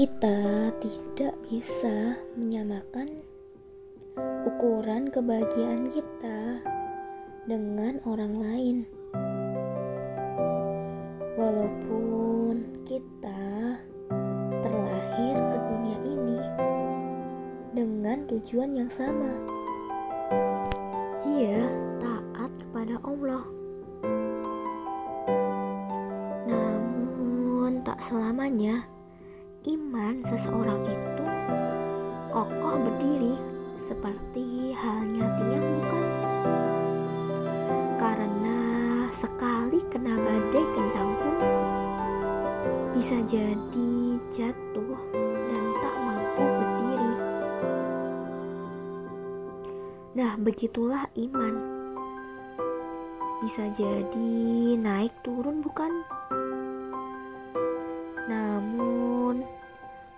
Kita tidak bisa menyamakan ukuran kebahagiaan kita dengan orang lain. Walaupun kita terlahir ke dunia ini dengan tujuan yang sama, ia taat kepada Allah. Namun tak selamanya iman seseorang itu kokoh berdiri seperti halnya tiang bukan. Karena sekali kena badai kencang pun bisa jadi jatuh dan tak mampu berdiri. Nah, begitulah iman. Bisa jadi naik turun bukan? Namun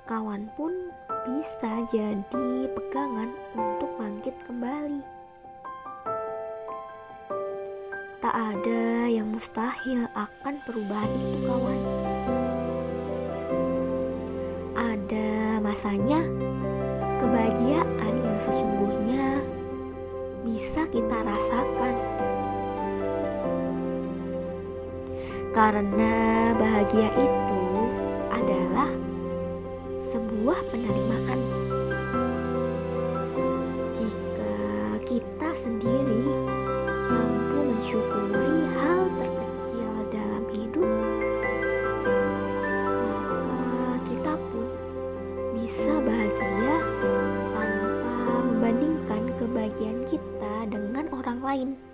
kawan pun bisa jadi pegangan untuk bangkit kembali. Tak ada yang mustahil akan perubahan itu, kawan. Ada masanya kebahagiaan yang sesungguhnya bisa kita rasakan. Karena bahagia itu adalah sebuah penerimaan. Jika kita sendiri mampu mensyukuri hal terkecil dalam hidup, maka kita pun bisa bahagia tanpa membandingkan kebahagiaan kita dengan orang lain.